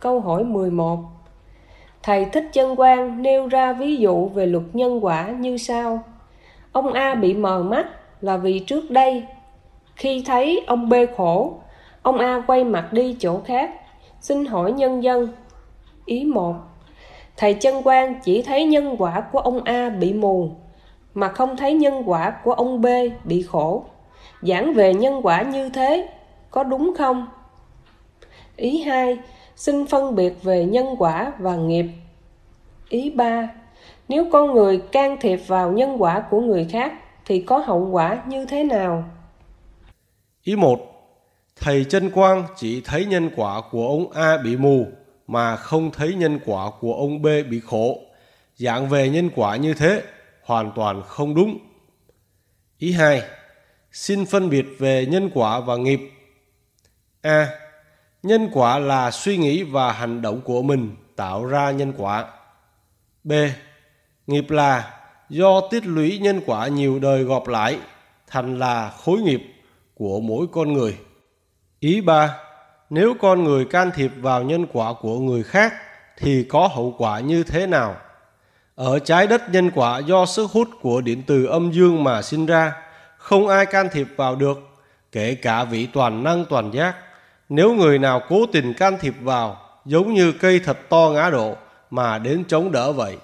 câu hỏi 11. Thầy Thích Chân Quang nêu ra ví dụ về luật nhân quả như sau. Ông A bị mờ mắt là vì trước đây, khi thấy ông B khổ, ông A quay mặt đi chỗ khác. Xin hỏi nhân dân. Ý 1. Thầy Chân Quang chỉ thấy nhân quả của ông A bị mù, mà không thấy nhân quả của ông B bị khổ. Giảng về nhân quả như thế, có đúng không? Ý 2. Xin phân biệt về nhân quả và nghiệp. Ý 3. Nếu con người can thiệp vào nhân quả của người khác, thì có hậu quả như thế nào? Ý 1. Thầy Chân Quang chỉ thấy nhân quả của ông A bị mù, mà không thấy nhân quả của ông B bị khổ. Giảng về nhân quả như thế, hoàn toàn không đúng. Ý 2. Xin phân biệt về nhân quả và nghiệp. A. Nhân quả là suy nghĩ và hành động của mình tạo ra nhân quả. B. Nghiệp là do tích lũy nhân quả nhiều đời gộp lại, thành là khối nghiệp của mỗi con người. Ý 3. Nếu con người can thiệp vào nhân quả của người khác thì có hậu quả như thế nào? Ở trái đất, nhân quả do sức hút của điện từ âm dương mà sinh ra, không ai can thiệp vào được, kể cả vị toàn năng toàn giác. Nếu người nào cố tình can thiệp vào, giống như cây thật to ngã đổ mà đến chống đỡ vậy.